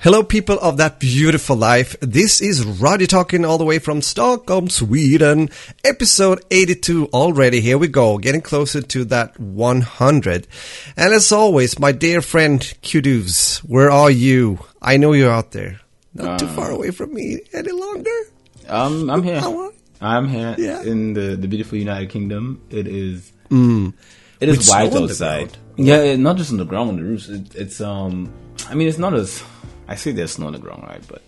Hello people of That Beautiful Life, this is Roddy talking all the way from Stockholm, Sweden, episode 82 already, here we go, getting closer to that 100. And as always, my dear friend Kudus, where are you? I know you're out there, not too far away from me any longer. I'm here, yeah. In the beautiful United Kingdom. It is white outside. Yeah, not just on the ground, on the roofs, it's not as... I say there's snow on the ground, right? But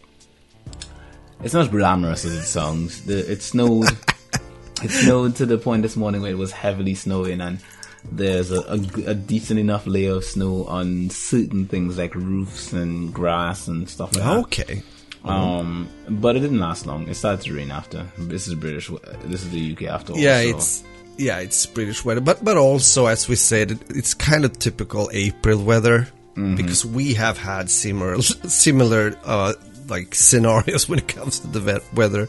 it's not as glamorous as it sounds. It snowed to the point this morning where it was heavily snowing, and there's a decent enough layer of snow on certain things like roofs and grass and stuff like that. Okay. But it didn't last long. It started to rain after. This is the UK after all. Yeah, it's British weather, but also, as we said, it's kind of typical April weather. Mm-hmm. Because we have had similar scenarios when it comes to the weather.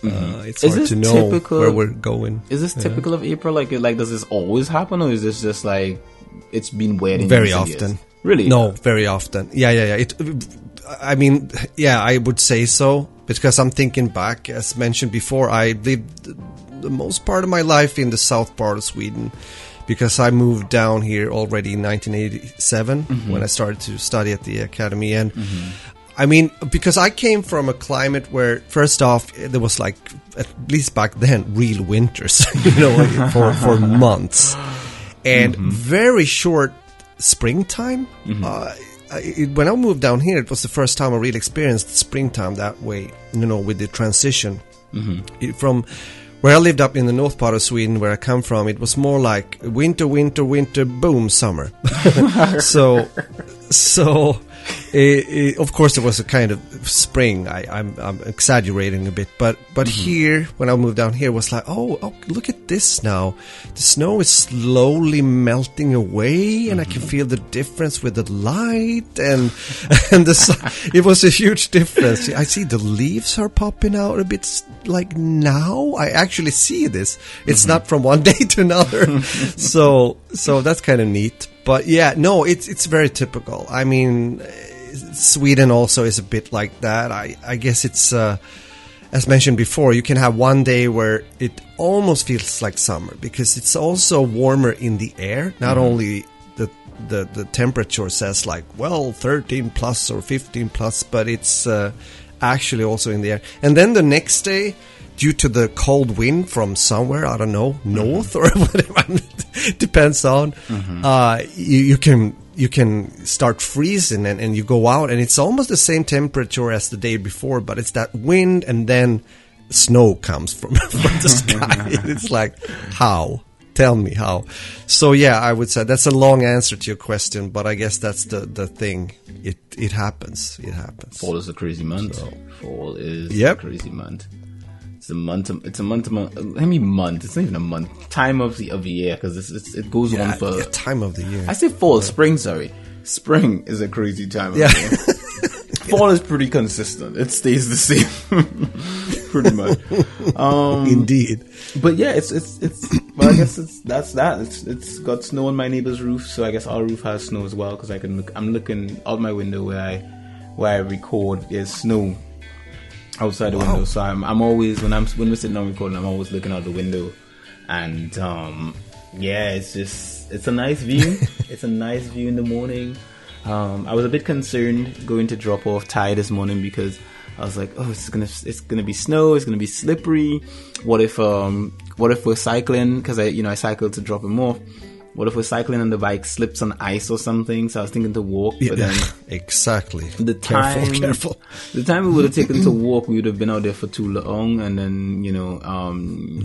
Mm-hmm. It's hard to know where we're going. Is this typical of April? Like, does this always happen, or is this just like it's been wet? Very often, years? Really? No, very often. Yeah. I would say so, because I'm thinking back. As mentioned before, I lived the most part of my life in the south part of Sweden. Because I moved down here already in 1987 when I started to study at the academy. And because I came from a climate where, first off, there was at least back then, real winters, for months. And very short springtime. When I moved down here, it was the first time I really experienced springtime that way, with the transition from... Where I lived up in the north part of Sweden, where I come from, it was more like winter, boom, summer. so, of course, it was a kind of spring. I'm exaggerating a bit, but here, when I moved down here, it was like, oh, look at this now. The snow is slowly melting away, and I can feel the difference with the light, and the sun. It was a huge difference. I see the leaves are popping out a bit. Now I actually see this. It's not from one day to another. so that's kind of neat. But yeah, no, it's very typical. I mean, Sweden also is a bit like that. I guess it's, as mentioned before, you can have one day where it almost feels like summer because it's also warmer in the air. Not only the temperature says 13 plus or 15 plus, but it's... actually also in the air. And then the next day, due to the cold wind from somewhere, I don't know, north or whatever, depends on, you can start freezing and you go out and it's almost the same temperature as the day before, but it's that wind and then snow comes from the sky. It's like, how? Tell me how. So yeah, I would say that's a long answer to your question, but I guess that's the thing. It happens. It happens. Fall is a crazy month. So. Fall is a crazy month. It's a month. It's a month. I mean, month. It's not even a month. Time of the year, because it goes on for time of the year. I say fall. Yeah. Spring. Sorry, spring is a crazy time of the year. Fall is pretty consistent. It stays the same. Pretty much. Indeed. But yeah, it's well, I guess that's that. It's got snow on my neighbor's roof, so I guess our roof has snow as well, because I'm looking out my window where I record, there's snow outside the window. So I'm always when we're sitting down recording, I'm always looking out the window. And it's a nice view. It's a nice view in the morning. I was a bit concerned going to drop off Ty this morning because I was like, oh, it's gonna be snow, it's gonna be slippery. What if we're cycling? Because I cycled to drop him off. What if we're cycling and the bike slips on ice or something? So I was thinking to walk, but then exactly careful. The time it would have taken to walk, we would have been out there for too long, and then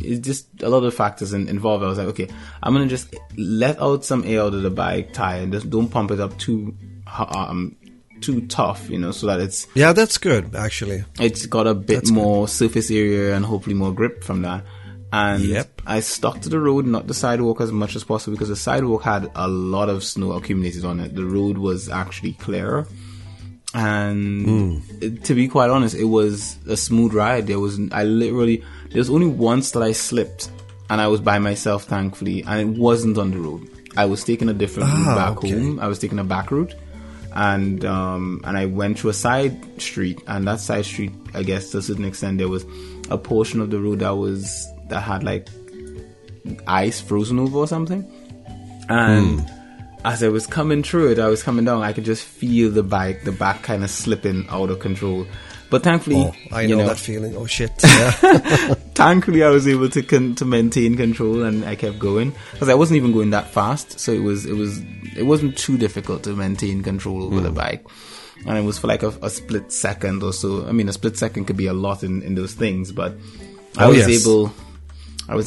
it's just a lot of factors involved. I was like, okay, I'm gonna just let out some air out of the bike tire, just don't pump it up too too tough, you know, so that it's... Yeah, that's good, actually. It's got a bit more surface area and hopefully more grip from that. And I stuck to the road, not the sidewalk, as much as possible, because the sidewalk had a lot of snow accumulated on it. The road was actually clearer. And to be quite honest, it was a smooth ride. There was only once that I slipped, and I was by myself, thankfully, and it wasn't on the road. I was taking a different route back home. I was taking a back route, and I went through a side street, and that side street, I guess, to a certain extent, there was a portion of the road that had like ice frozen over or something, and. As I was coming through it, I was coming down, I could just feel the back kind of slipping out of control. But thankfully... Oh, I know that feeling. Oh, shit. Yeah. Thankfully, I was able to maintain control, and I kept going. Because I wasn't even going that fast, so it wasn't too difficult to maintain control over the bike. And it was for like a split second or so. I mean, a split second could be a lot in those things, but I was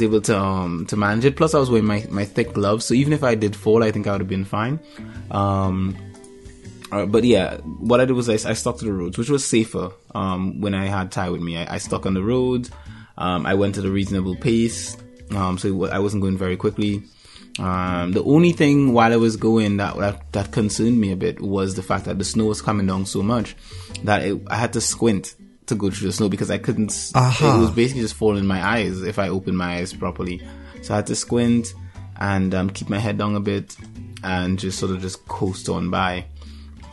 able to manage it. Plus, I was wearing my thick gloves, so even if I did fall, I think I would have been fine. But yeah, what I did was I stuck to the roads, which was safer when I had Ty with me. I stuck on the road. I went at a reasonable pace, so I wasn't going very quickly. The only thing while I was going that concerned me a bit was the fact that the snow was coming down so much that I had to squint to go through the snow, because I couldn't... It was basically just falling in my eyes if I opened my eyes properly. So I had to squint and keep my head down a bit and just sort of just coast on by.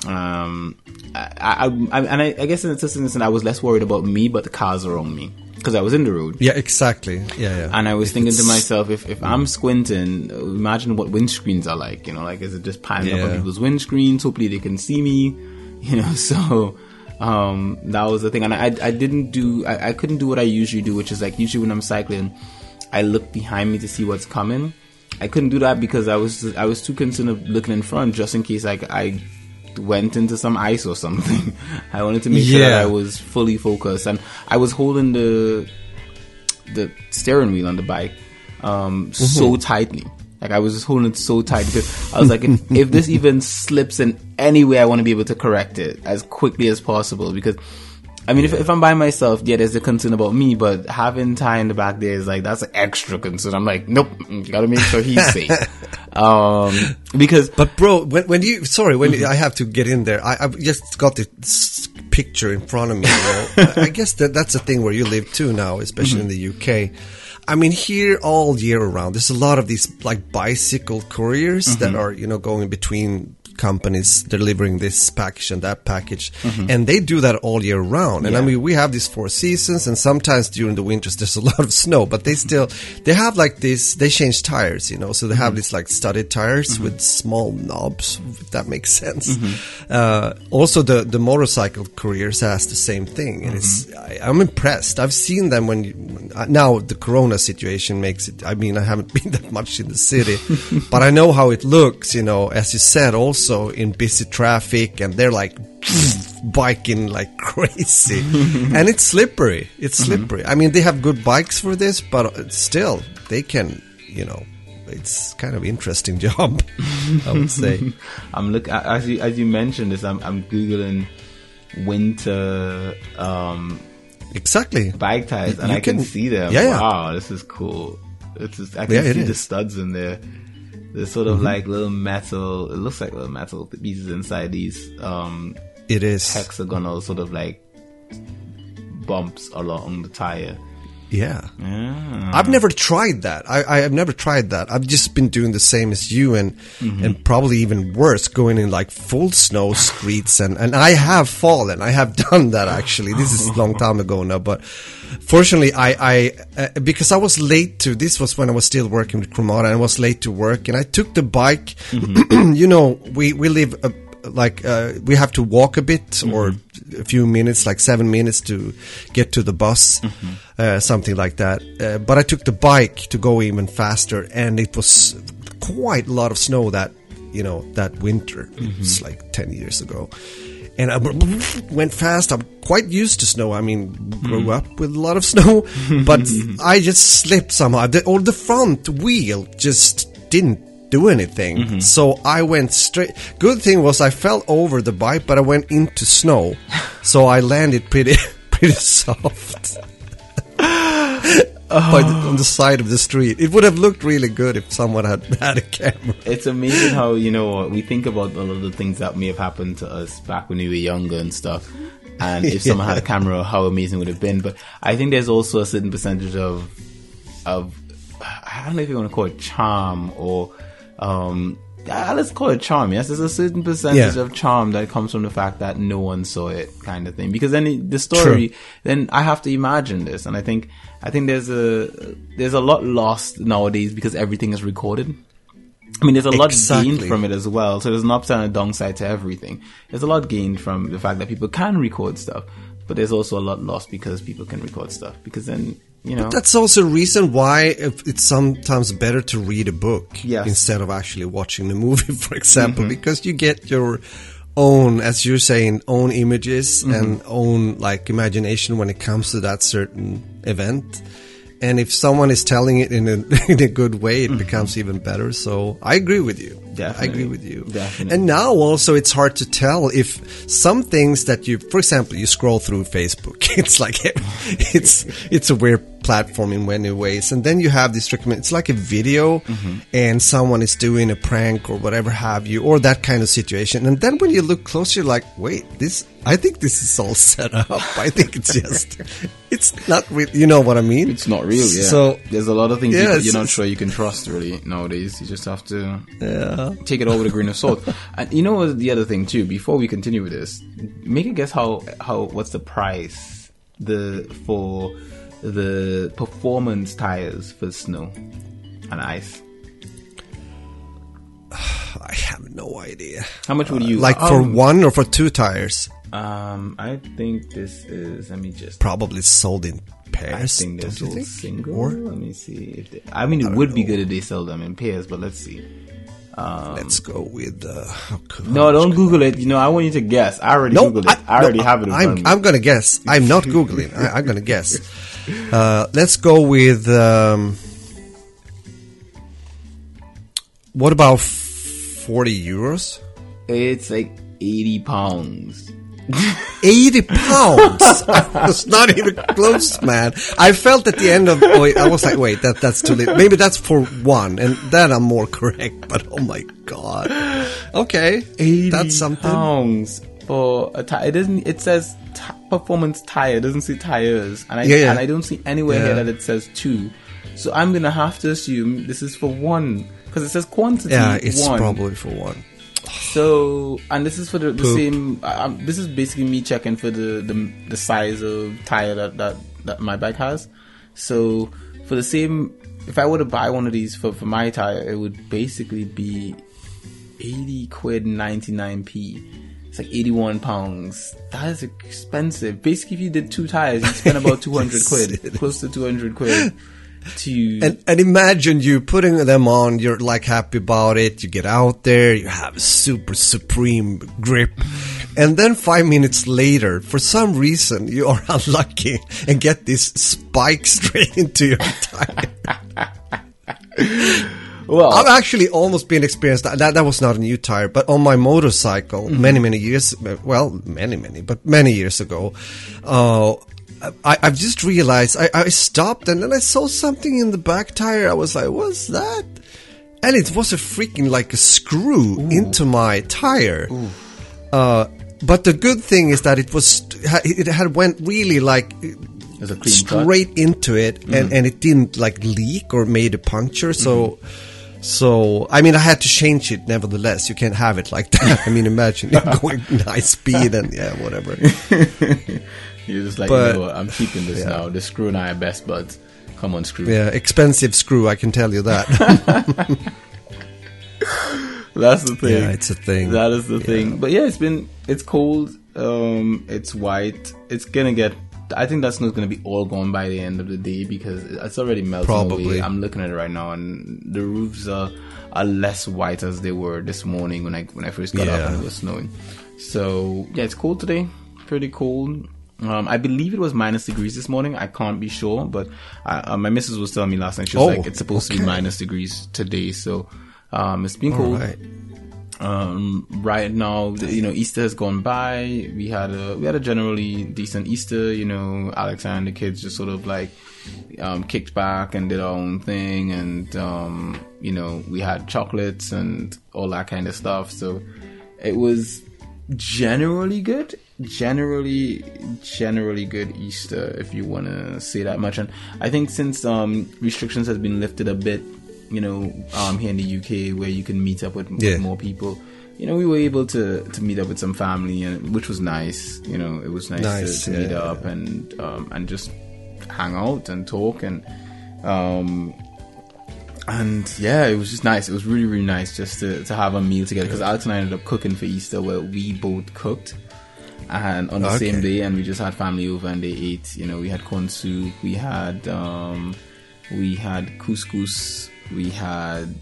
I guess in a certain instance, I was less worried about me, but the cars around me, because I was in the road. Yeah, exactly. Yeah. And I was thinking to myself, if I'm squinting, imagine what windscreens are like. You know, like, is it just piling up on people's windscreens? Hopefully they can see me. You know, so... that was the thing, and I couldn't do what I usually do, which is like, usually when I'm cycling, I look behind me to see what's coming. I couldn't do that because I was too concerned of looking in front, just in case I went into some ice or something. I wanted to make sure that I was fully focused, and I was holding the steering wheel on the bike so tightly. Like, I was just holding it so tight because I was like, if this even slips in any way, I want to be able to correct it as quickly as possible. Because, I mean, if I'm by myself, there's the concern about me, but having Ty in the back there is like, that's an extra concern. I'm like, nope, gotta make sure he's safe. Because... But bro, when I have to get in there, I just got this picture in front of me. I guess that's a thing where you live too now, especially in the UK. I mean, here all year around, there's a lot of these like bicycle couriers that are, you know, going between companies delivering this package and that package. And they do that all year round. And I mean, we have these four seasons, and sometimes during the winters, there's a lot of snow, but they have like this, they change tires, you know, so they have these like studded tires with small knobs, if that makes sense. Also the motorcycle couriers has the same thing. And it's, I'm impressed. I've seen them now the Corona situation makes it, I mean, I haven't been that much in the city, but I know how it looks, you know, as you said, also in busy traffic, and they're like biking like crazy, and it's slippery. I mean, they have good bikes for this, but still they can, you know, it's kind of interesting job, I would say. As you mentioned this, I'm googling winter exactly bike tires, and I can see them. Wow, this is cool. It's just, I can see the studs in there. There's sort of like little metal, it looks like little metal pieces inside these hexagonal sort of like bumps along the tire. Yeah. I've never tried that. I've just been doing the same as you, and probably even worse, going in like full snow streets, and I have fallen. I have done that, actually. This is a long time ago now, but fortunately I because I was late to, this was when I was still working with Cromada, and I was late to work, and I took the bike. You know, we live we have to walk a bit or a few minutes, like 7 minutes to get to the bus, something like that. But I took the bike to go even faster, and it was quite a lot of snow that winter. It was like 10 years ago. And I went fast. I'm quite used to snow. I mean, grew up with a lot of snow, but I just slipped somehow. The front wheel just didn't do anything. Mm-hmm. So I went straight. Good thing was I fell over the bike, but I went into snow. So I landed pretty soft. On the side of the street. It would have looked really good if someone had a camera. It's amazing how, you know, we think about all of the things that may have happened to us back when we were younger and stuff. And if someone had a camera, how amazing it would have been. But I think there's also a certain percentage of I don't know if you want to call it charm or let's call it charm. Yes, there's a certain percentage of charm that comes from the fact that no one saw it, kind of thing. Because then the story, then I have to imagine this, and I think there's a lot lost nowadays because everything is recorded. I mean, there's a lot gained from it as well. So there's an upside and a downside to everything. There's a lot gained from the fact that people can record stuff, but there's also a lot lost because people can record stuff. Because then, you know. But that's also a reason why it's sometimes better to read a book instead of actually watching the movie, for example, because you get your own, as you're saying, own images and own like imagination when it comes to that certain event. And if someone is telling it in a good way, it becomes even better. So I agree with you. Definitely. I agree with you. Definitely. And now also it's hard to tell if some things that you, for example, you scroll through Facebook. It's like, it's a weird platform in many ways. And then you have this recommend. It's like a video and someone is doing a prank or whatever have you, or that kind of situation. And then when you look closer, you're like, wait, I think this is all set up. I think it's just, it's not real. You know what I mean? It's not real, yeah. So, there's a lot of things you're not sure you can trust, really, nowadays. You just have to take it all with a grain of salt. And you know the other thing, too, before we continue with this, make a guess what's the price for the performance tires for snow and ice? I have no idea. How much would you... like for one or for two tires? I think this is... Let me just... Probably sold in pairs. I think they're sold single. Or? Let me see. It would be good if they sell them in pairs, but let's see. Let's go with... no, don't Google it. You know, I want you to guess. I already Googled it. I already have it. I'm going to guess. I'm not Googling. I'm going to guess. Let's go with... what about 40 euros? It's like 80 pounds. 80 pounds? I was not even close, man. I felt at the end of... I was like, wait, that's too late. Maybe that's for one, and then I'm more correct, but oh my god. Okay, 80 that's something. Pounds for a tire. It says performance tire. It doesn't say tires. And and I don't see anywhere here that it says two. So I'm going to have to assume this is for one. Because it says quantity. Yeah, it's one. Probably for one. So, and this is for the same. This is basically me checking for the size of tire that my bike has. So, for the same, if I were to buy one of these for my tire, it would basically be 80 quid 99p. It's like 81 pounds. That is expensive. Basically, if you did two tires, you'd spend about 200 quid, close to 200 quid. And imagine you putting them on, you're like happy about it, you get out there, you have a super supreme grip, and then 5 minutes later, for some reason, you are unlucky and get this spike straight into your tire. Well, I've actually almost been experienced that was not a new tire, but on my motorcycle, many years ago, I've just realized, I stopped and then I saw something in the back tire. I was like, what's that? And it was a freaking like a screw into my tire. But the good thing is that it had went really like straight into it and it didn't like leak or made a puncture. So, I mean, I had to change it nevertheless. You can't have it like that. I mean, imagine it going high speed and whatever. You're just like, I'm keeping this now. The screw and I are best buds. Come on, screw. Yeah, expensive screw, I can tell you that. That's the thing. Yeah, it's a thing. That is the thing. But yeah, it's cold. It's white. It's going to get... I think that snow's going to be all gone by the end of the day because it's already melting away. I'm looking at it right now, and the roofs are less white as they were this morning when I first got up and it was snowing. So, yeah, it's cold today. Pretty cold. I believe it was minus degrees this morning. I can't be sure, but my missus was telling me last night. She was like, it's supposed to be minus degrees today. So It's been cool. Right. Right now, you know, Easter has gone by. We had a generally decent Easter. You know, Alex and the kids just sort of like kicked back and did our own thing, and you know, we had chocolates and all that kind of stuff. So it was generally good. Generally good Easter, if you want to say that much. And I think since restrictions has been lifted a bit, you know, here in the UK, where you can meet up with more people, you know, we were able to meet up with some family, and which was nice. You know, it was nice to meet up and just hang out and talk, and yeah, it was just nice. It was really, really nice just to have a meal together, because Alex and I ended up cooking for Easter, where we both cooked, and on the same day, and we just had family over and they ate. You know, we had corn soup, we had couscous, we had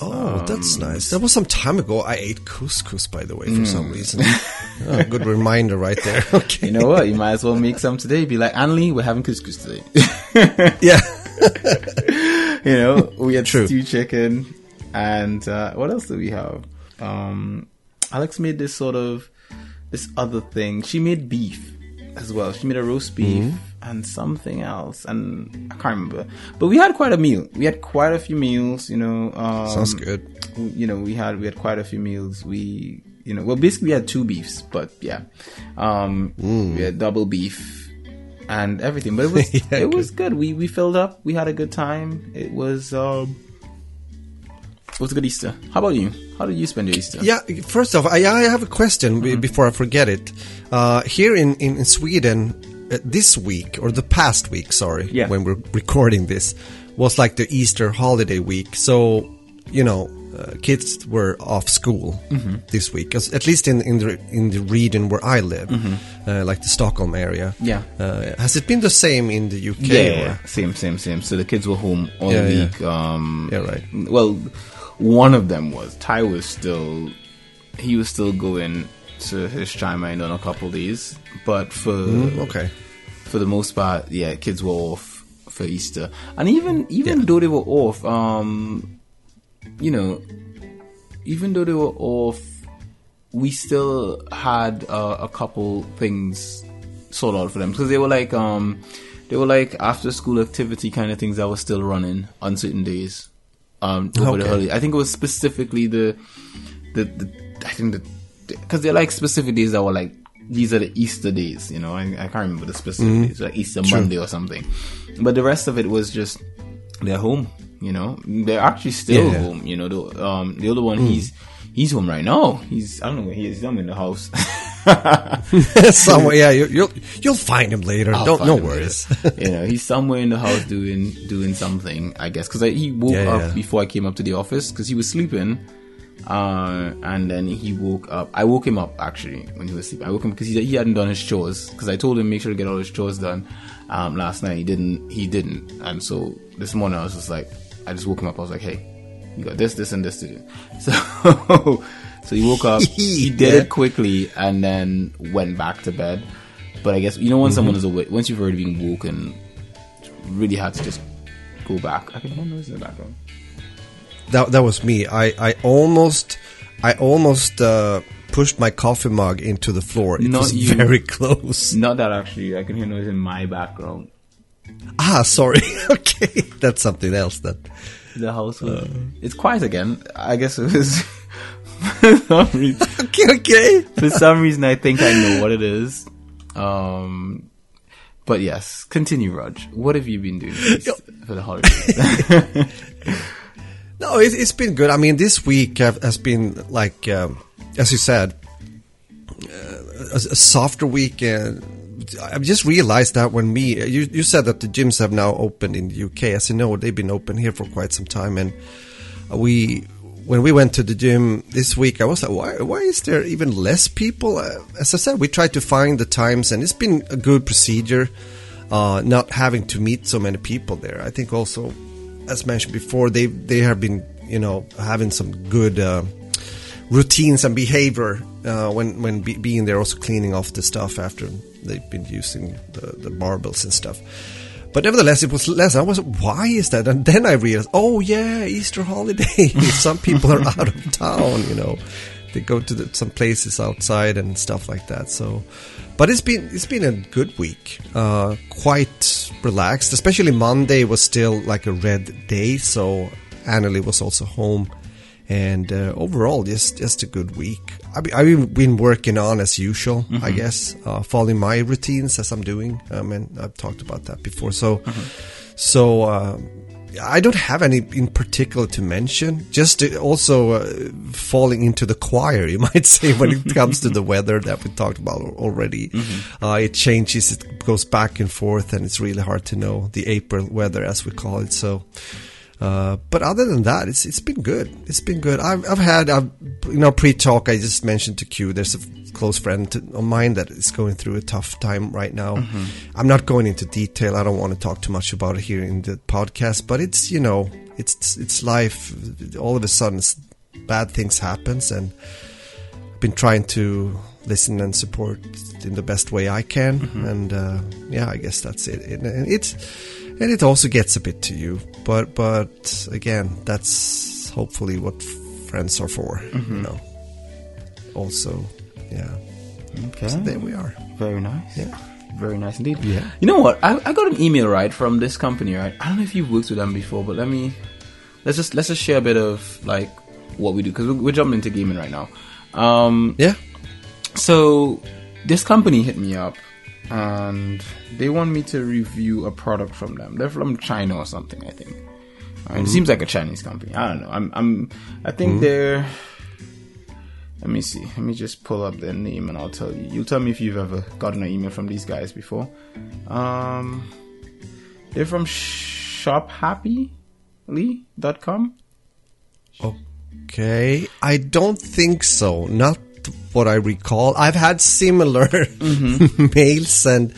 that's nice. That was some time ago I ate couscous, by the way, for some reason. Oh, good reminder right there. Okay. You know what? You might as well make some today. Be like, Annalie, we're having couscous today. Yeah. You know, we had stewed chicken, and what else did we have? Alex made this other thing. She made beef as well. She made a roast beef and something else, and I can't remember. But we had quite a meal. We had quite a few meals, you know. Sounds good. You know, we had quite a few meals. We, you know, well, basically we had two beefs, but yeah. We had double beef and everything. But it was was good. We filled up. We had a good time. It was a good Easter. How about you? How did you spend your Easter? Yeah, first off, I have a question before I forget it. Here in Sweden, this week, or the past week, when we're recording this, was like the Easter holiday week. So, you know, kids were off school this week, at least in the region where I live, like the Stockholm area. Yeah. Has it been the same in the UK? Yeah, same. So the kids were home all week. Yeah. Right. Well, one of them was. Ty was still going to his childminder in a couple of days. But for the most part, yeah, kids were off for Easter. And even though they were off, you know, even though they were off, we still had a couple things sorted out for them, because they were like after school activity kind of things that were still running on certain days. Over the holiday. I think it was specifically because they're like specific days that were like, these are the Easter days, you know. I can't remember the specific days, like Easter Monday or something. But the rest of it was just they're home, you know. They're actually still home, you know. The other one, he's home right now. I don't know where he is. I'm in the house. Somewhere, yeah. You'll find him later. No worries. You know, he's somewhere in the house doing something, I guess. Because he woke up before I came up to the office, because he was sleeping, and then he woke up. I woke him up actually when he was sleeping. I woke him because he hadn't done his chores. Because I told him make sure to get all his chores done last night. He didn't, and so this morning I was just like, I just woke him up. I was like, hey, you got this, this, and this to do. So he woke up, he did it quickly, and then went back to bed. But I guess, you know, when someone is awake, once you've already been woken, it's really hard to just go back. I can hear noise in the background. That was me. I almost pushed my coffee mug into the floor. It was very close. Not that actually. I can hear noise in my background. Ah, sorry. Okay, that's something else then. The house was it's quiet again. I guess it was for some reason. Okay. For some reason, I think I know what it is. But yes, continue, Raj. What have you been doing for the holidays? No, it's been good. I mean, this week has been like, as you said, a softer weekend. I just realized that when you said that the gyms have now opened in the UK. As you know, they've been open here for quite some time, and when we went to the gym this week, I was like, why is there even less people? As I said, we tried to find the times, and it's been a good procedure, not having to meet so many people there. I think also, as mentioned before, they have been, you know, having some good routines and behavior when being there, also cleaning off the stuff after they've been using the barbells and stuff. But nevertheless, it was less. I was, why is that? And then I realized, oh yeah, Easter holiday. Some people are out of town, you know. They go to some places outside and stuff like that. So, but it's been a good week. Quite relaxed. Especially Monday was still like a red day. So Annalie was also home. And overall, just a good week. I've been working on as usual, I guess, following my routines as I'm doing. And I've talked about that before. So, I don't have any in particular to mention. Just also falling into the choir, you might say, when it comes to the weather that we talked about already. It changes, it goes back and forth, and it's really hard to know the April weather, as we call it. So. But other than that, it's been good. It's been good. I've had you know, pre-talk, I just mentioned to Q, there's a close friend of mine that is going through a tough time right now. I'm not going into detail. I don't want to talk too much about it here in the podcast, but it's, you know, it's life. All of a sudden, bad things happens, and I've been trying to listen and support in the best way I can. And yeah, I guess that's it. And it also gets a bit to you, but again, that's hopefully what friends are for, you know. Also, yeah. Okay. So there we are. Very nice. Yeah. Very nice indeed. Yeah. You know what? I got an email, right, from this company, right? I don't know if you've worked with them before, but let's just share a bit of like what we do, because we're jumping into gaming right now. Yeah. So this company hit me up. And they want me to review a product from them. They're from China or something, I think. It seems like a Chinese company. I don't know. I think they're... Let me see. Let me just pull up their name and I'll tell you. You'll tell me if you've ever gotten an email from these guys before. They're from shophappily.com. Okay. I don't think so. Not what I recall. I've had similar mails, and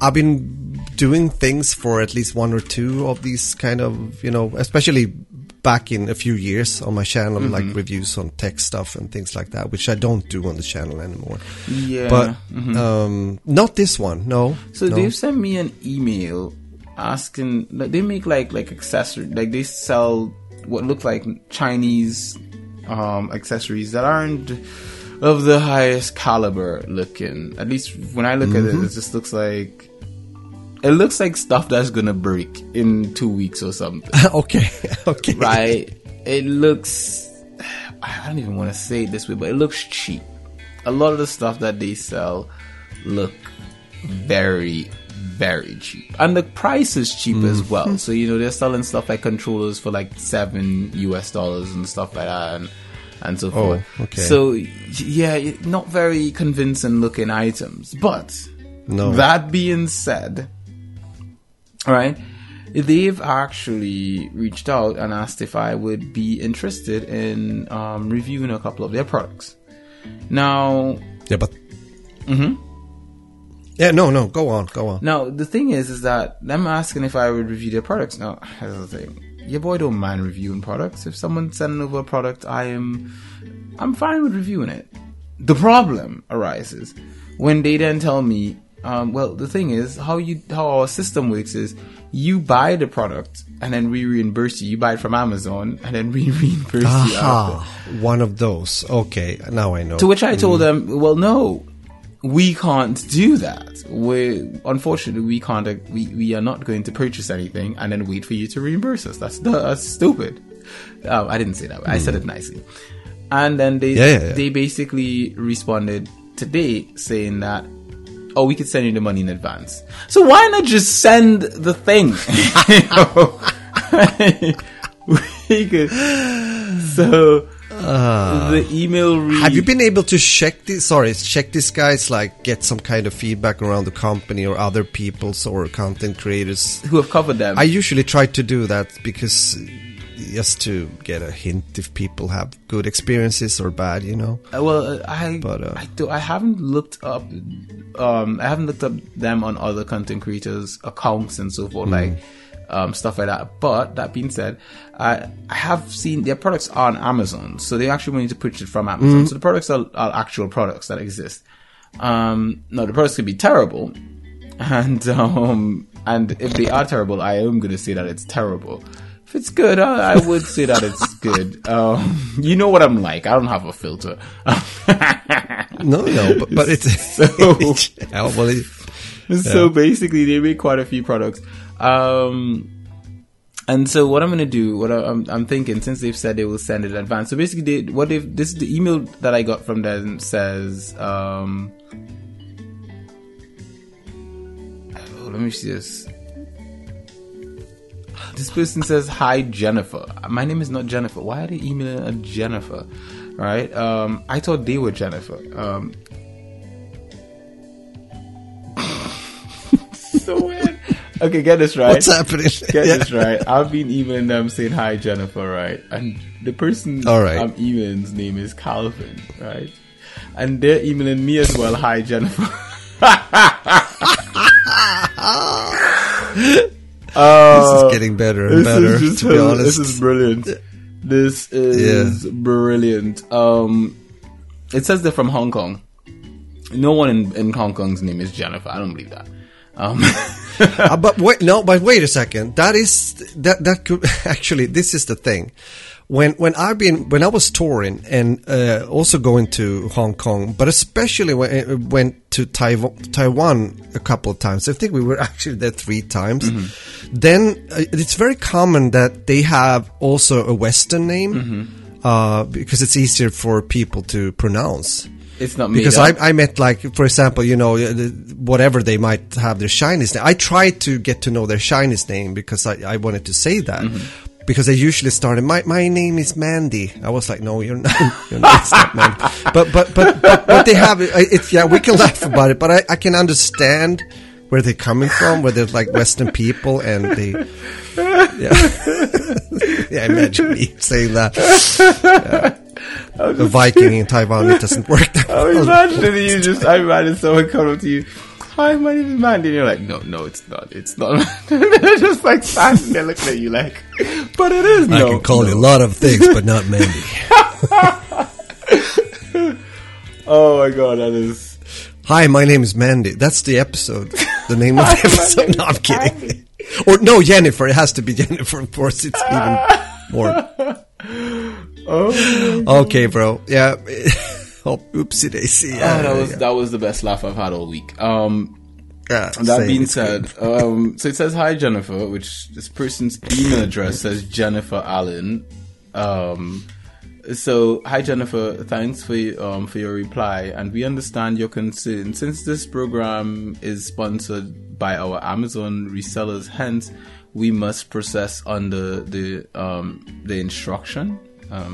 I've been doing things for at least one or two of these kind of, you know, especially back in a few years on my channel, like reviews on tech stuff and things like that, which I don't do on the channel anymore. Yeah. But not this one, no. So they've sent me an email asking, like, they make like accessories, like they sell what look like Chinese accessories that aren't of the highest caliber looking. At least when I look at it, it just looks like... It looks like stuff that's gonna break in 2 weeks or something. Okay. Right? It looks... I don't even want to say it this way, but it looks cheap. A lot of the stuff that they sell look very, very cheap. And the price is cheap as well. So, you know, they're selling stuff like controllers for like $7 and stuff like that. And so forth. Okay. So, yeah, not very convincing looking items. But, that being said, right, they've actually reached out and asked if I would be interested in reviewing a couple of their products. Now... Yeah, but... Yeah, no, go on. Now, the thing is that them asking if I would review their products. Now, that's the thing. Your boy don't mind reviewing products. If someone's sending over a product, I'm fine with reviewing it. The problem arises when they then tell me, well, the thing is, how our system works is you buy the product and then we reimburse you. You buy it from Amazon and then we reimburse you after. One of those. Okay, now I know. To which I told them, well, no, we can't do that. Unfortunately, we are not going to purchase anything and then wait for you to reimburse us. That's stupid. I didn't say that. I said it nicely. And then they basically responded today saying that, oh, we could send you the money in advance. So why not just send the thing? We could. So... the email read. Have you been able to check this guy's, like, get some kind of feedback around the company or other people's or content creators who have covered them? I usually try to do that, because just to get a hint if people have good experiences or bad, you know. I haven't looked up them on other content creators' accounts and so forth, like stuff like that. But that being said, I have seen their products are on Amazon, so they actually need to purchase it from Amazon. So the products are actual products that exist. No, the products could be terrible, and And if they are terrible, I am going to say that it's terrible. If it's good, I would say that it's good. You know what I'm like. I don't have a filter. No, but it's... So basically, they make quite a few products. And so what I'm going to do, I'm thinking, since they've said they will send it in advance. So basically, this is the email that I got from them says... let me see this. This person says, "Hi, Jennifer. My name is not Jennifer. Why are they emailing a Jennifer?" Right? I thought they were Jennifer. So weird. Okay, get this right. What's happening? Get this right. I've been emailing them saying, "Hi, Jennifer," right? And the person I'm emailing's name is Calvin, right? And they're emailing me as well, "Hi, Jennifer." This is getting better and better, to be honest. This is brilliant. This is brilliant. It says they're from Hong Kong. No one in Hong Kong's name is Jennifer. I don't believe that. But wait a second. That could actually. This is the thing. When I was touring and also going to Hong Kong, but especially when I went to Taiwan a couple of times, I think we were actually there 3 times. Mm-hmm. Then it's very common that they have also a Western name because it's easier for people to pronounce. It's not me. Because I met, like, for example, you know, whatever they might have their Chinese name. I tried to get to know their Chinese name because I wanted to say that. Mm-hmm. Because they usually started, my name is Mandy. I was like, no, you're not, it's not Mandy. But what they have, we can laugh about it. But I can understand where they're coming from, where they're like Western people, and they, imagine me saying that. The Viking in Taiwan, it doesn't work. I imagine someone coming up to you. "Hi, my name is Mandy," and you're like, no, it's not. They're just like standing there looking at you like, but it is. I can call you a lot of things, but not Mandy. Oh my god, that is. "Hi, my name is Mandy." That's the episode. The name of the episode. No, I'm kidding. Or no, Jennifer. It has to be Jennifer. Of course, it's even more. Oh. Okay, bro. Yeah. Oopsie daisy. That was the best laugh I've had all week. That being said, so it says, "Hi, Jennifer," which this person's email address says Jennifer Allen. So, "Hi, Jennifer, thanks for your reply, and we understand your concern since this program is sponsored by our Amazon resellers. Hence, we must process under the instruction."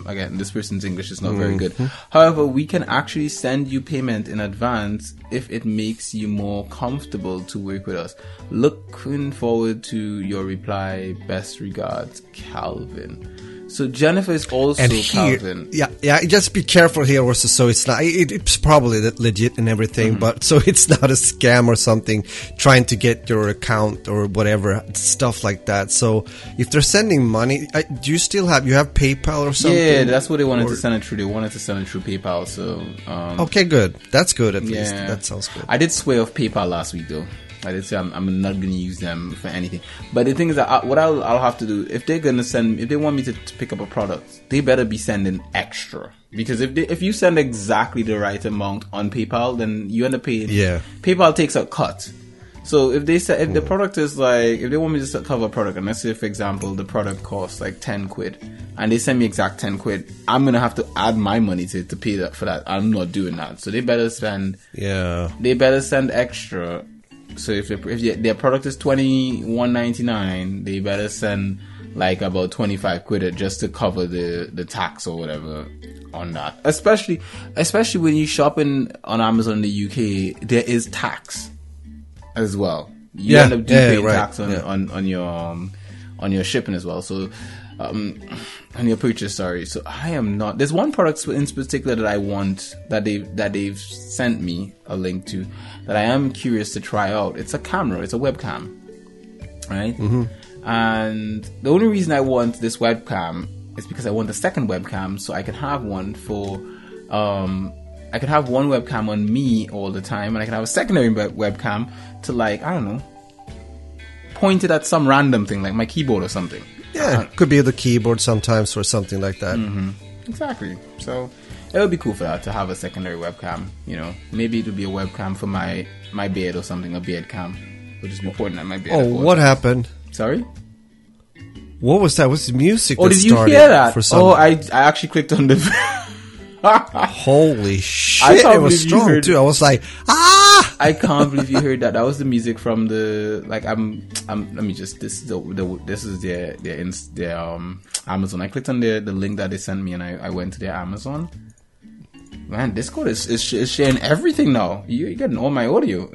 Again, this person's English is not very good. "However, we can actually send you payment in advance if it makes you more comfortable to work with us. Looking forward to your reply. Best regards, Calvin." So Jennifer is also Calvin. Yeah. Just be careful here also. So it's not. It's probably legit and everything, but so it's not a scam or something trying to get your account or whatever stuff like that. So if they're sending money, do you still have? You have PayPal or something? Yeah, that's what they wanted to send it through. They wanted to send it through PayPal. So okay, good. That's good. At least that sounds good. I did swear off PayPal last week though. I did say I'm not going to use them for anything. But the thing is that I'll have to do, if they're going to send, if they want me to pick up a product, they better be sending extra. Because if you send exactly the right amount on PayPal, then you end up paying. Yeah. PayPal takes a cut. So if they say, the product is like, if they want me to cover a product, and let's say, for example, the product costs like 10 quid, and they send me exact 10 quid, I'm going to have to add my money to pay that for that. I'm not doing that. So they better spend. Yeah. They better send extra. So if their product is $21.99, they better send like about 25 quid just to cover the tax or whatever on that. Especially when you shopping on Amazon in the UK, there is tax as well. You end up paying tax on your shipping as well. So on your purchase, sorry. So I am not. There's one product in particular that I want that they've sent me a link to that I am curious to try out. It's a camera. It's a webcam, right? Mm-hmm. And the only reason I want this webcam is because I want the second webcam so I can have one for. I can have one webcam on me all the time, and I can have a secondary webcam to, like, I don't know, pointed at some random thing, like my keyboard or something. Yeah, it could be the keyboard sometimes or something like that. Mm-hmm. Exactly. So it would be cool for that to have a secondary webcam. You know, maybe it would be a webcam for my beard or something, a beard cam. We'll just be pointing at my beard. Oh, what happened? Sorry? What was that? What's the music that started? Oh, did you hear that? Oh, I actually clicked on the... Holy shit, it was strong too. I was like, ah! I can't believe you heard that. That was the music from the... Like, let me just... This is their Amazon. I clicked on the link that they sent me and I went to their Amazon. Man, Discord is sharing everything now. You're getting all my audio.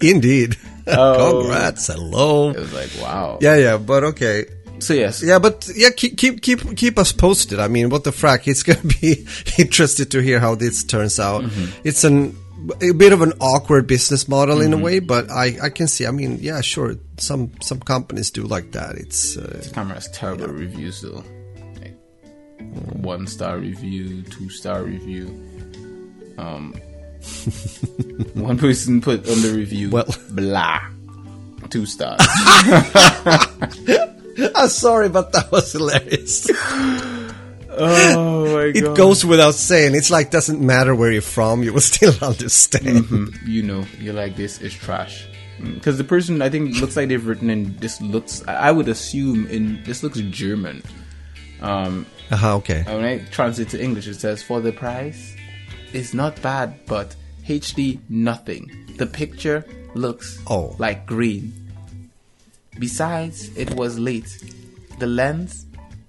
Indeed. Oh. Congrats. Hello. It was like, wow. Yeah, but okay. So yes. Yeah, but yeah, keep us posted. I mean, what the frack? It's going to be interested to hear how this turns out. Mm-hmm. It's a bit of an awkward business model in a way, but I can see. I mean, yeah, sure. Some companies do like that. It's this camera has terrible reviews though. Like 1-star review, 2-star review. One person put on the review, well, blah, 2 stars. I'm sorry, but that was hilarious. Oh my god! It goes without saying. It's like, doesn't matter where you're from, you will still understand. Mm-hmm. You know, you're like, this is trash. Because the person, I think, looks like they've written in, this looks, I would assume, in this looks German. Okay. When I translate to English, it says, for the price... It's not bad, but HD nothing. The picture looks like green. Besides, it was late. The lens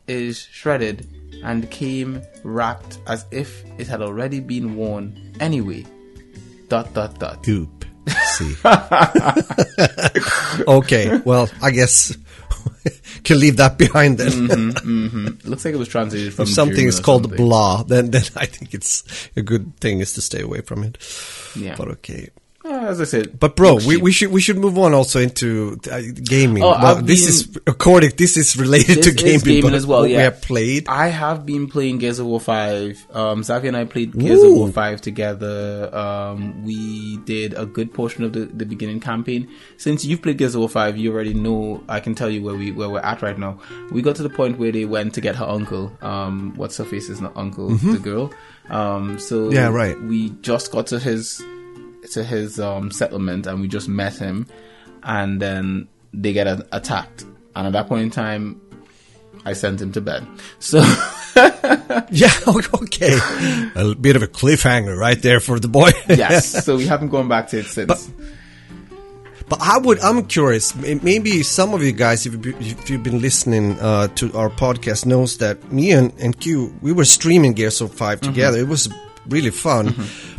is shredded and came wrapped as if it had already been worn. Anyway, ... Goop. See. Okay, well, I guess can leave that behind then. Looks like it was translated from... If something is called blah, then I think it's a good thing is to stay away from it. Yeah. But okay. As I said. But bro, we should move on also into gaming. Oh, well, this is gaming as well. Yeah. We have played. I have been playing Gears of War 5. Zaki and I played Gears of War 5 together. We did a good portion of the beginning campaign. Since you've played Gears of War 5, you already know. I can tell you where we're at right now. We got to the point where they went to get her uncle. What's her face is not uncle, the girl. So yeah, right. We just got to his settlement and we just met him, and then they get attacked, and at that point in time I sent him to bed, so yeah, okay, a bit of a cliffhanger right there for the boy. Yes, so we haven't gone back to it since, but I'm curious, maybe some of you guys, if you've been listening to our podcast, knows that me and Q, we were streaming Gears of 5 together. It was really fun,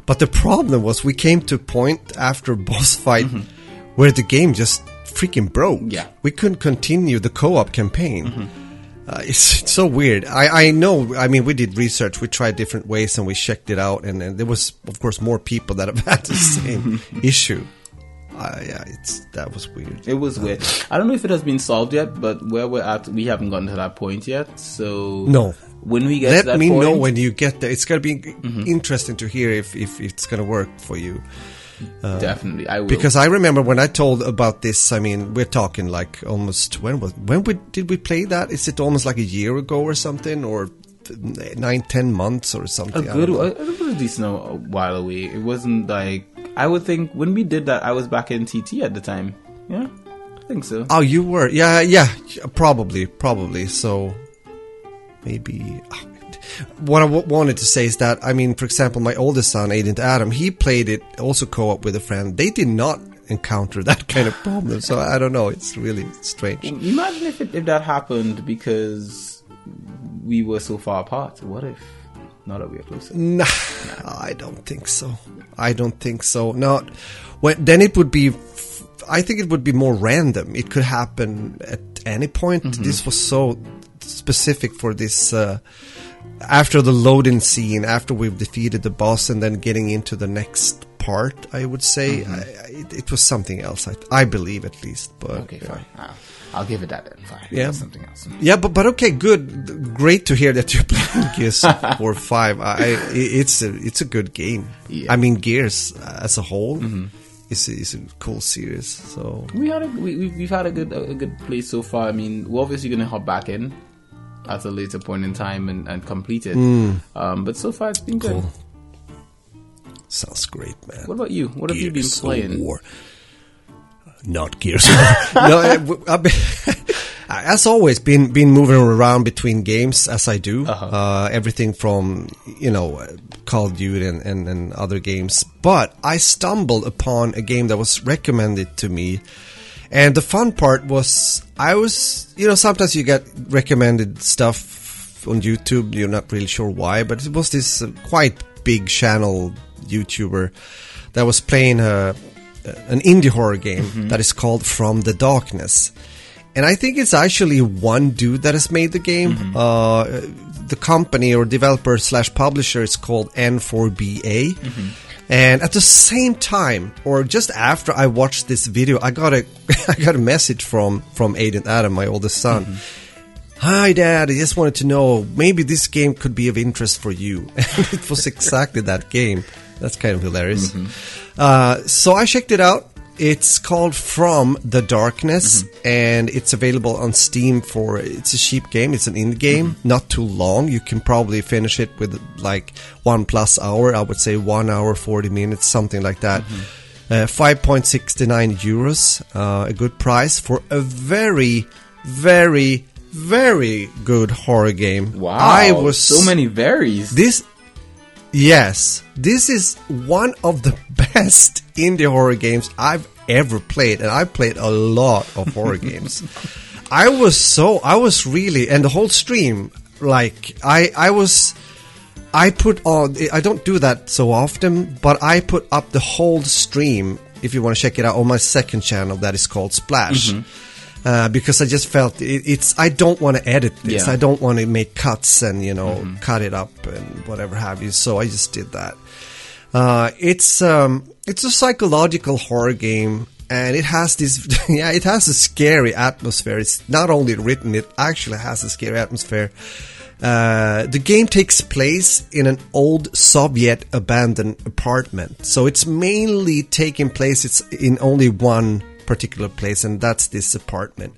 but the problem was we came to a point after boss fight where the game just freaking broke. Yeah, we couldn't continue the co-op campaign. It's so weird. I know. I mean, we did research, we tried different ways, and we checked it out, and there was of course more people that have had the same issue. Yeah, that was weird. It was weird. I don't know if it has been solved yet, but where we're at, we haven't gotten to that point yet. So no. When we get to that point... Let me know when you get there. It's going to be interesting to hear if it's going to work for you. Definitely, I will. Because I remember when I told about this, I mean, we're talking like almost... When did we play that? Is it almost like a year ago or something? Or 9-10 months or something? It was a decent while away. It wasn't like... I would think when we did that, I was back in TT at the time. Yeah, I think so. Oh, you were? Yeah, probably. So... Maybe what I wanted to say is that, I mean, for example, my oldest son, Aiden Adam, he played it also co-op with a friend. They did not encounter that kind of problem. So I don't know. It's really strange. Imagine if that happened because we were so far apart. What if? Not that we are closer. Nah, I don't think so. Not when. Then it would be... I think it would be more random. It could happen at any point. This was so specific for this after the loading scene, after we've defeated the boss and then getting into the next part, I would say. It was something else, I believe, at least. But okay, fine. I'll give it that then. Fine. Yeah, something else. Yeah, but okay, good, great to hear that you're playing Gears of War 5. It's a good game. Yeah. I mean, Gears as a whole is a cool series. So we've had a good play so far. I mean, we're obviously going to hop back in at a later point in time and complete it. But so far it's been cool. Good. Sounds great, man. What about you? What have you been playing? War. Not Gears. No, I've been, as always, been moving around between games as I do. Uh-huh. Everything from, you know, Call of Duty and other games. But I stumbled upon a game that was recommended to me. And the fun part was, sometimes you get recommended stuff on YouTube. You're not really sure why, but it was this quite big channel YouTuber that was playing an indie horror game that is called From the Darkness. And I think it's actually one dude that has made the game. The company or developer / publisher is called N4BA. And at the same time, or just after I watched this video, I got a message from Aiden Adam, my oldest son. Hi, Dad, I just wanted to know, maybe this game could be of interest for you. And it was exactly that game. That's kind of hilarious. So I checked it out. It's called From the Darkness, and it's available on Steam for... It's a cheap game. It's an indie game. Not too long. You can probably finish it with like 1+ hour. I would say 1 hour, 40 minutes, something like that. 5.69 euros, a good price for a very, very, very good horror game. Wow, so many varies. This is one of the best indie horror games I've ever played, and I've played a lot of horror games. And the whole stream, like, I don't do that so often, but I put up the whole stream, if you want to check it out, on my second channel that is called Splash. Because I just felt I don't want to edit this. Yeah. I don't want to make cuts and, cut it up and whatever have you. So I just did that. It's a psychological horror game, and it has this, it has a scary atmosphere. It's not only written, it actually has a scary atmosphere. The game takes place in an old Soviet abandoned apartment. So it's mainly taking place in only one particular place, and that's this apartment,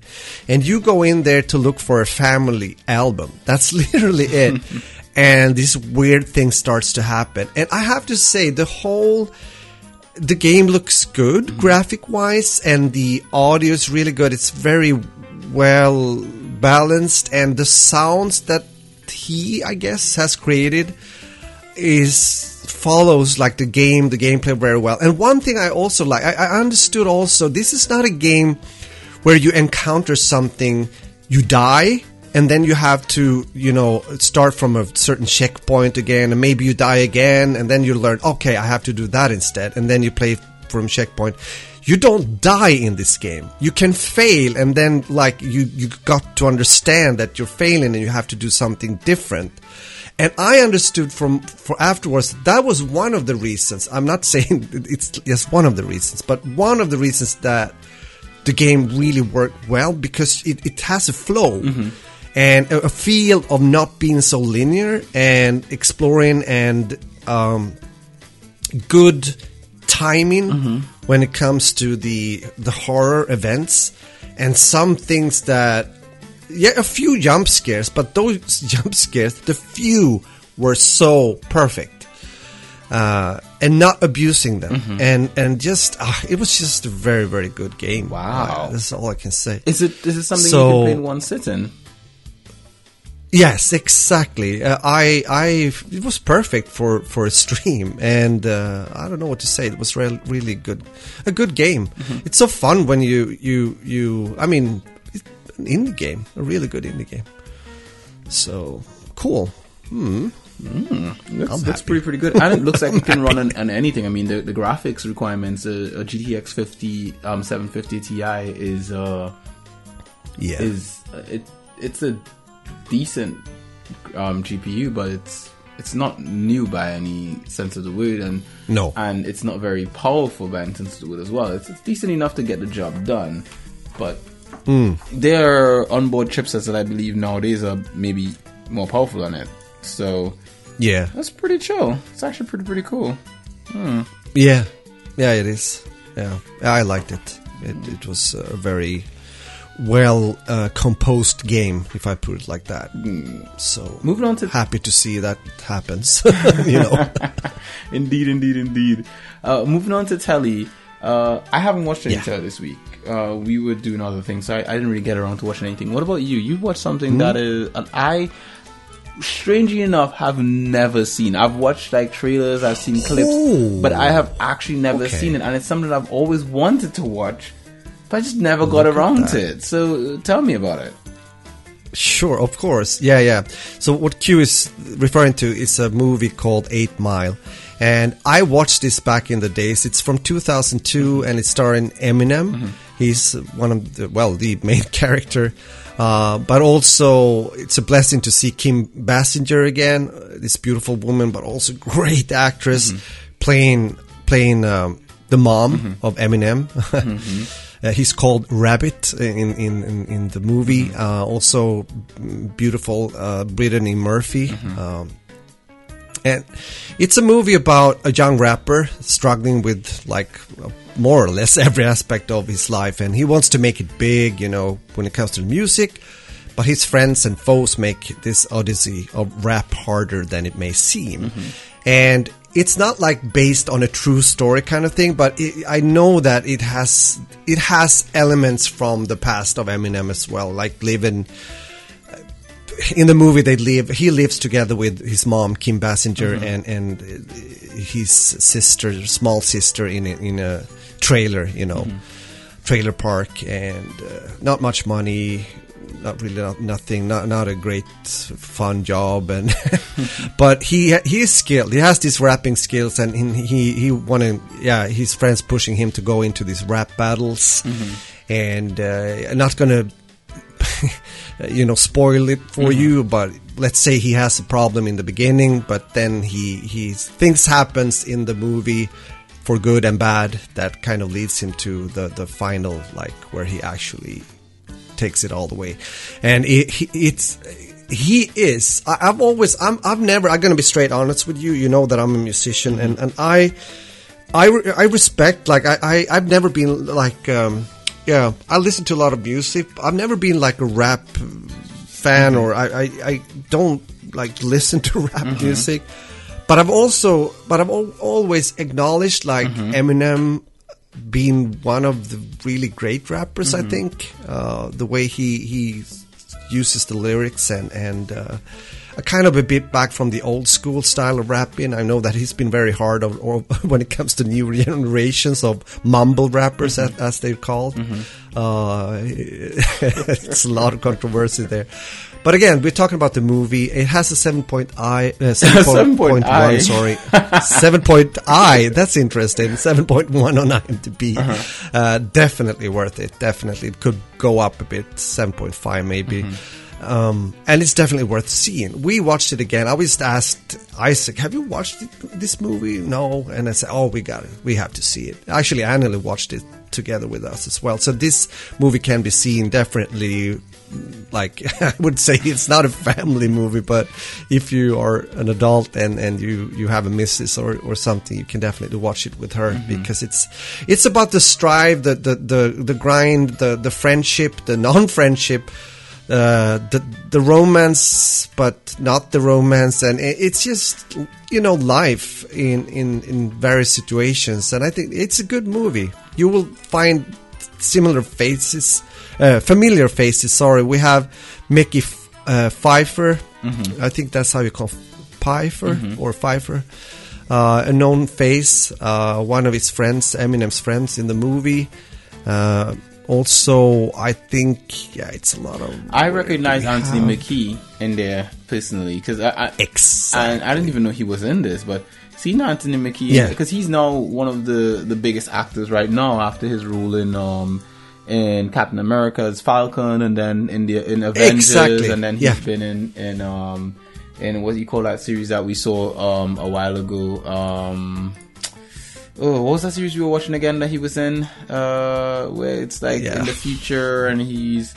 and you go in there to look for a family album. That's literally it. And this weird thing starts to happen, and I have to say the game looks good graphic wise, and the audio is really good. It's very well balanced, and the sounds that he, I guess, has created follows like the gameplay very well. And one thing I also like, I understood also, this is not a game where you encounter something, you die, and then you have to, start from a certain checkpoint again, and maybe you die again, and then you learn, okay, I have to do that instead, and then you play from checkpoint. You don't die in this game. You can fail, and then like you got to understand that you're failing, and you have to do something different. And I understood for afterwards, that was one of the reasons. I'm not saying it's just one of the reasons, but one of the reasons that the game really worked well, because it has a flow and a feel of not being so linear, and exploring, and good timing when it comes to the horror events, and some things that... Yeah, a few jump scares, but those jump scares, the few were so perfect. And not abusing them. And just, it was just a very, very good game. Wow. That's all I can say. Is it something you can play in one sitting? Yes, exactly. It was perfect for a stream, and I don't know what to say. It was really good. A good game. It's so fun when you indie game, a really good indie game. So cool. Looks pretty good, and it looks like it can run on anything. I mean, the graphics requirements, a GTX 750 Ti is a decent GPU, but it's not new by any sense of the word, and it's not very powerful by any sense of the word as well. It's decent enough to get the job done, but their onboard chipsets that I believe nowadays are maybe more powerful than it. So yeah, that's pretty chill. It's actually pretty cool. Yeah, it is. Yeah, I liked it. It was a very well-composed game, if I put it like that. So moving on to happy to see that happens. You know, indeed. Moving on to telly. I haven't watched any telly this week. We were doing other things, so I didn't really get around to watching anything. What about you? You watched something that is, I strangely enough have never seen. I've watched like trailers, I've seen clips, but I have actually never seen it, and it's something that I've always wanted to watch, but I just never got around to it. So tell me about it. Sure, of course. Yeah. So what Q is referring to is a movie called 8 Mile. And I watched this back in the days. It's from 2002, and it's starring Eminem. He's one of the main character. But also, it's a blessing to see Kim Basinger again, this beautiful woman, but also great actress, playing the mom of Eminem. He's called Rabbit in the movie. Also, beautiful Brittany Murphy. And it's a movie about a young rapper struggling with, like, more or less every aspect of his life. And he wants to make it big, you know, when it comes to music. But his friends and foes make this odyssey of rap harder than it may seem. And it's not, like, based on a true story kind of thing. But I know that it has elements from the past of Eminem as well. Like, in the movie, he lives together with his mom, Kim Basinger, and his small sister in a trailer, you know, trailer park, and not much money, not a great fun job, and but he is skilled. He has these rapping skills, and he wanted, his friends pushing him to go into these rap battles, and not gonna you know, spoil it for you, but let's say he has a problem in the beginning, but then he things happens in the movie for good and bad that kind of leads him to the final, like, where he actually takes it all the way. And I'm gonna be straight honest with you. You know that I'm a musician, and I respect, like, I've never been like I listen to a lot of music. I've never been like a rap fan, or I don't like listen to rap music. But I've always acknowledged, like, Eminem being one of the really great rappers. I think the way he uses the lyrics and kind of a bit back from the old school style of rapping. I know that he's been very hard on when it comes to new generations of mumble rappers, as they're called. It's a lot of controversy there. But again, we're talking about the movie. It has a 7.1. Sorry, 7.1. That's interesting. 7.1 on IMDb. Definitely worth it. Definitely, it could go up a bit. 7.5 maybe. And it's definitely worth seeing. We watched it again. I always asked Isaac, have you watched this movie? No. And I said, we got it. We have to see it. Actually, Anna watched it together with us as well. So this movie can be seen definitely, like, I would say it's not a family movie, but if you are an adult and you have a missus or something, you can definitely watch it with her, because it's about the strive, the grind, the friendship, the non-friendship, the romance, but not the romance, and it's just, you know, life in various situations. And I think it's a good movie. You will find familiar faces. Sorry, we have Mickey Pfeiffer. I think that's how you call Pfeiffer or Pfeiffer, a known face, one of his friends, Eminem's friends in the movie. Also, I think, it's a lot of... I recognize Anthony Mackie in there, personally, because I didn't even know he was in this, but seeing Anthony Mackie, because he's now one of the biggest actors right now, after his role in Captain America's Falcon, and then in Avengers, and then he's been in what do you call that series that we saw a while ago, what was that series we were watching again that he was in? Where it's like in the future and he's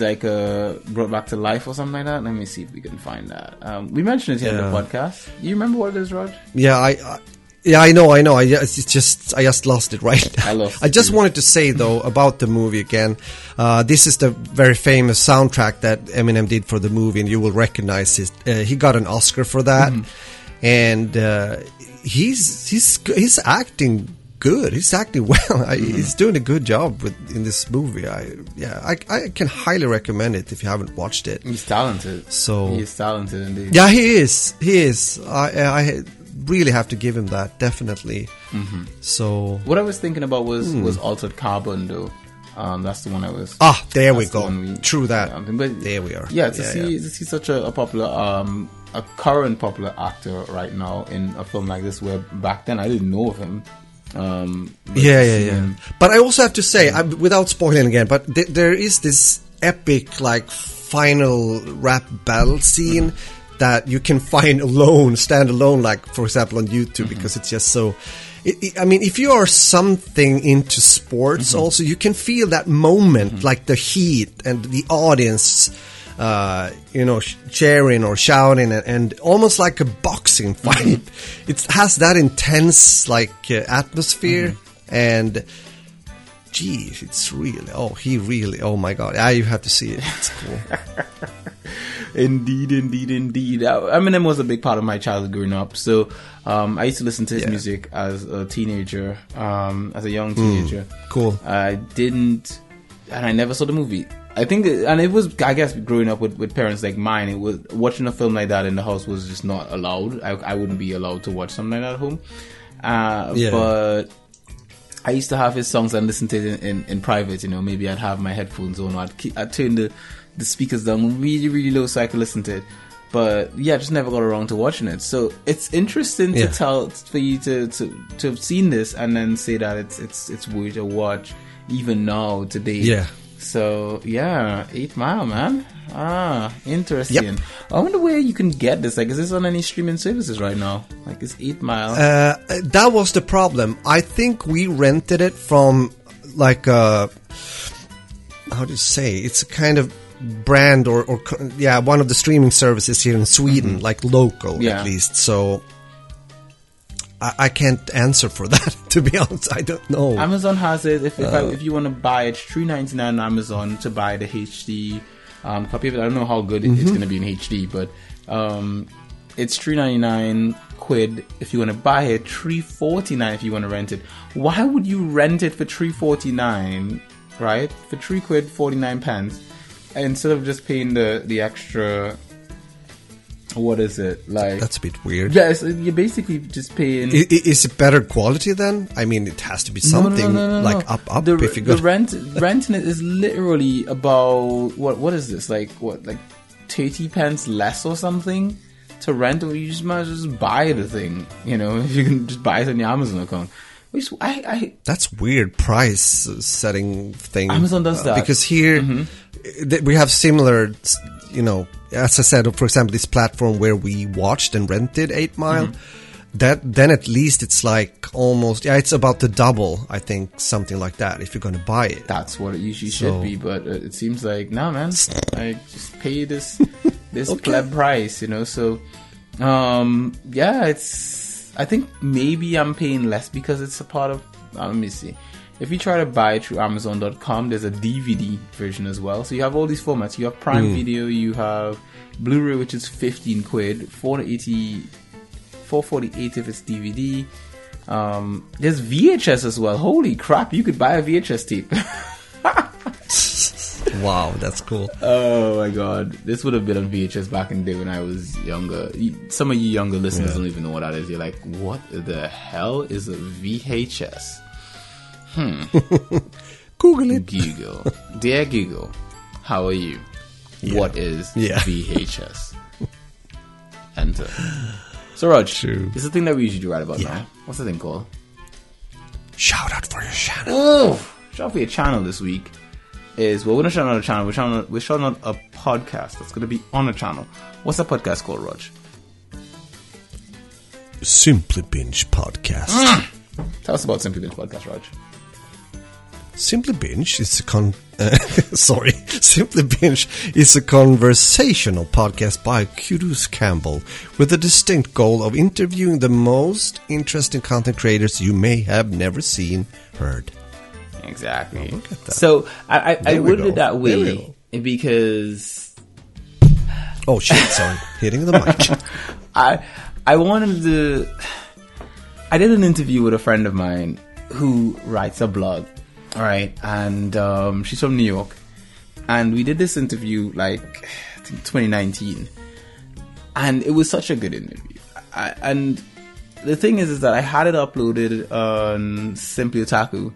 like brought back to life or something like that. Let me see if we can find that. We mentioned it here in the podcast. You remember what it is, Rod? Yeah, I Yeah, I know. I just lost it right now. I just wanted to say, though, about the movie again. This is the very famous soundtrack that Eminem did for the movie, and you will recognize his. He got an Oscar for that, and he's acting good. He's acting well. He's doing a good job in this movie. I can highly recommend it if you haven't watched it. He's talented. So he's talented indeed. Yeah, he is. I really have to give him that, definitely. So what I was thinking about was Altered Carbon, though. That's the one I was. Ah, there we go. True that. But there we are. Yeah, to see such a popular, a current popular actor right now in a film like this, where back then I didn't know of him. But I also have to say, without spoiling again, but there is this epic, like, final rap battle scene. That you can find stand alone, like, for example, on YouTube, because it's just so... I mean, if you are something into sports also, you can feel that moment, like the heat and the audience, cheering or shouting, and almost like a boxing fight. It has that intense, like, atmosphere, and... Geez, it's really... Oh, my God. You have to see it. It's cool. Indeed. Eminem was a big part of my childhood growing up. So I used to listen to his music as a teenager, as a young teenager. Cool. I didn't... And I never saw the movie. I think... And it was, I guess, growing up with parents like mine, it was watching a film like that in the house was just not allowed. I wouldn't be allowed to watch something like that at home. But... I used to have his songs and listen to it in private, you know. Maybe I'd have my headphones on, or I'd turn the speakers down really, really low so I could listen to it. But yeah, I just never got around to watching it. So it's interesting to tell for you to have seen this and then say that it's worth a watch even now today. Yeah. So yeah, 8 Mile, man. Interesting. Yep. I wonder where you can get this. Like, is this on any streaming services right now? Like, it's 8 Mile. That was the problem. I think we rented it from, like, how do you say? It's a kind of brand or one of the streaming services here in Sweden, like local at least. So I can't answer for that, to be honest. I don't know. Amazon has it. If you want to buy it, it's $3.99 on Amazon to buy the HD copy of it. I don't know how good it's going to be in HD, but it's $3.99 if you want to buy it, $3.49 if you want to rent it. Why would you rent it for $3.49, right? For £3.49, instead of just paying the extra... What is it like? That's a bit weird. Yes, you're basically just paying. Is it better quality then? I mean, it has to be something like up. If you go the renting it is literally about what is this like 30 pence less or something to rent, or you just might as well just buy the thing. You know, if you can just buy it on your Amazon account. Which that's weird price setting thing. Amazon does that because here we have similar. You know, as I said, for example, this platform where we watched and rented 8 Mile, that then at least it's like almost, it's about the double, I think, something like that, if you're going to buy it. That's what it usually should be, but it seems like, nah, man, I just pay this pleb price, you know, so, it's, I think maybe I'm paying less because it's a part of, let me see. If you try to buy it through Amazon.com, there's a DVD version as well. So you have all these formats. You have Prime Video, you have Blu-ray, which is $15, $448 if it's DVD. There's VHS as well. Holy crap, you could buy a VHS tape. Wow, that's cool. Oh my God. This would have been on VHS back in the day when I was younger. Some of you younger listeners don't even know what that is. You're like, what the hell is a VHS? Google it. Google. Dear Google, how are you? Yeah. What is VHS? Enter. So, Raj, it's the thing that we usually do right about now. What's the thing called? Shout out for your channel. Oh, shout out for your channel this week is, well, we're not shouting out a channel. We're shouting out a podcast that's going to be on a channel. What's that podcast called, Raj? Simply Binge Podcast. Tell us about Simply Binge Podcast, Raj. Simply Binge is a Simply Binge is a conversational podcast by Kudus Campbell with the distinct goal of interviewing the most interesting content creators you may have never seen, heard. Exactly. Oh, look at that. So I worded it that way because. Oh shit! Sorry, hitting the mic. I wanted to. I did an interview with a friend of mine who writes a blog. All right, and she's from New York, and we did this interview like I think 2019, and it was such a good interview. And the thing is that I had it uploaded on Simply Otaku,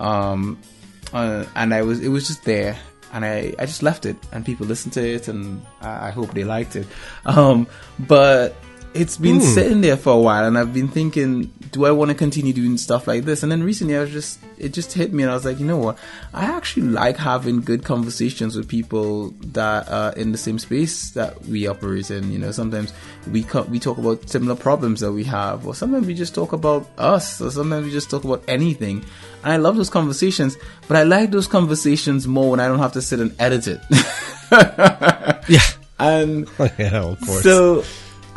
and it was just there, and I just left it, and people listened to it, and I hope they liked it. But it's been sitting there for a while, and I've been thinking, do I want to continue doing stuff like this? And then recently, it just hit me, and I was like, you know what? I actually like having good conversations with people that are in the same space that we operate in. You know, sometimes we talk about similar problems that we have, or sometimes we just talk about us, or sometimes we just talk about anything. And I love those conversations, but I like those conversations more when I don't have to sit and edit it. Yeah, and yeah, of course. So.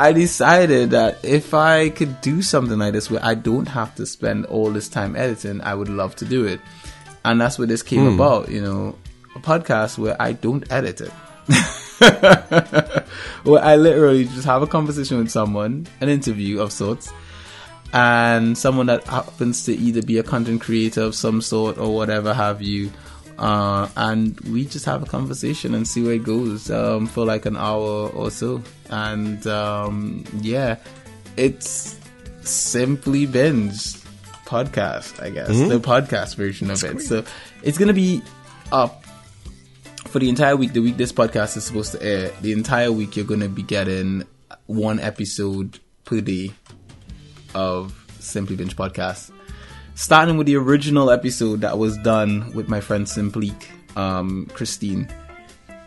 I decided that if I could do something like this where I don't have to spend all this time editing, I would love to do it. And that's what this came about, you know, a podcast where I don't edit it. Where I literally just have a conversation with someone, an interview of sorts, and someone that happens to either be a content creator of some sort or whatever have you. And we just have a conversation and see where it goes for like an hour or so. And yeah, it's Simply Binge Podcast, I guess. The podcast version That's of it. Great. So it's going to be up for the entire week. The week this podcast is supposed to air, the entire week you're going to be getting one episode per day of Simply Binge Podcast. Starting with the original episode that was done with my friend Simply, Christine,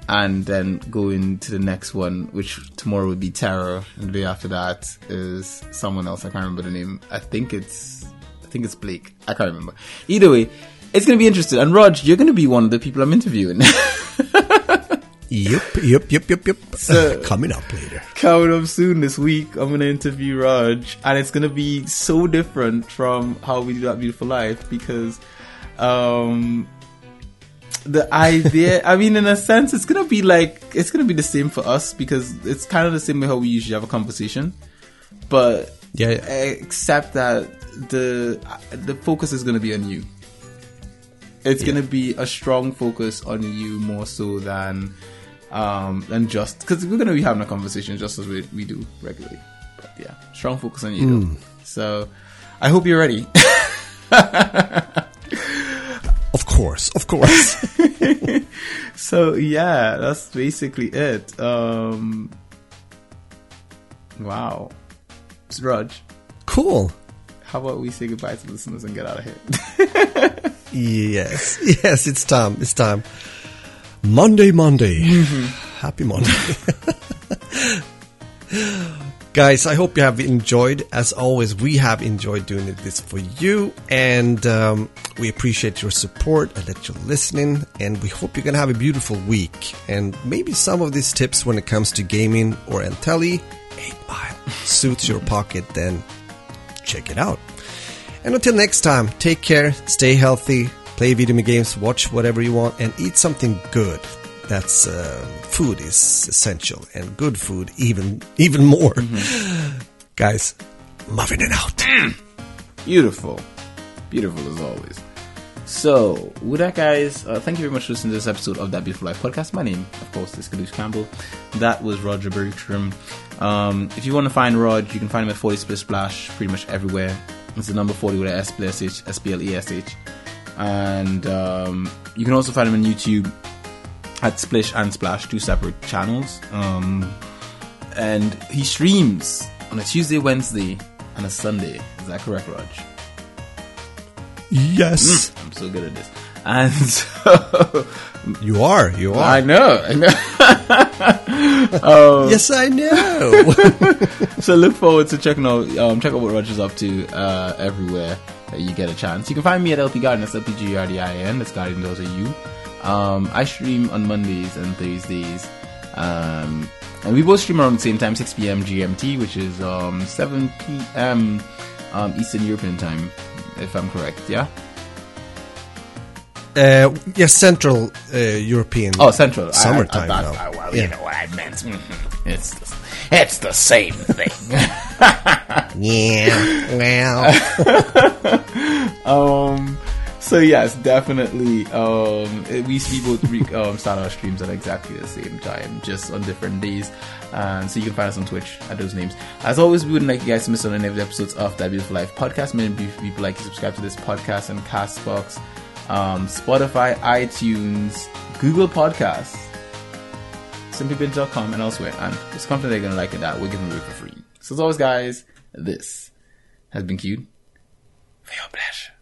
and then going to the next one, which tomorrow would be Terror, and the day after that is someone else. I can't remember the name. I think it's Blake. I can't remember. Either way, it's going to be interesting. And Rog, you're going to be one of the people I'm interviewing. Yep. So, coming up later. Coming up soon this week, I'm going to interview Raj. And it's going to be so different from how we do That Beautiful Life because the idea, I mean, in a sense, it's going to be like, it's going to be the same for us because it's kind of the same way how we usually have a conversation. But yeah. Except that the focus is going to be on you. It's going to be a strong focus on you more so than just because we're going to be having a conversation just as we do regularly, but yeah, strong focus on you. So I hope you're ready. of course So yeah, that's basically it. Wow, it's Raj. Cool. How about we say goodbye to listeners and get out of here? yes it's time. Monday. Mm-hmm. Happy Monday. Guys, I hope you have enjoyed. As always, we have enjoyed doing this for you. And we appreciate your support and that you're listening. And we hope you're going to have a beautiful week. And maybe some of these tips when it comes to gaming or Antelli, 8 Mile suits your pocket, then check it out. And until next time, take care, stay healthy. Play video games, watch whatever you want, and eat something good. That's food is essential, and good food even more. Mm-hmm. Guys, muffin it out. Beautiful as always. So with that, guys, thank you very much for listening to this episode of That Beautiful Life Podcast. My name, of course, is Kudus Campbell. That was Roger Bergstrom. If you want to find Rog, you can find him at 40 Splish Splash pretty much everywhere. It's the number 40 with an SPLESH. And you can also find him on YouTube at Splish and Splash, two separate channels. And he streams on a Tuesday, Wednesday, and a Sunday. Is that correct, Raj? Yes. I'm so good at this. And so you are. I know. Yes, I know. So look forward to checking out. Check out what Raj is up to everywhere. you get a chance. You can find me at LP Garden. That's LPGRDIN. That's Garden, those are you. I stream on Mondays and Thursdays. And we both stream around the same time, 6 p.m. GMT, which is 7 p.m. Eastern European time, if I'm correct, yeah? Yes, Central European. Oh, Central. Summertime. You know what I meant. Mm-hmm. It's the same thing. Yeah, well. So yes, definitely. We both start our streams at exactly the same time, just on different days. So you can find us on Twitch at those names. As always, we wouldn't like you guys to miss on any of the episodes of That Beautiful Life podcast. Many people like to subscribe to this podcast on Castbox, Spotify, iTunes, Google Podcasts, simplybinge.com, and elsewhere. And it's confident they're going to like it that we're giving away for free. So as always, guys, this has been cute. For your pleasure.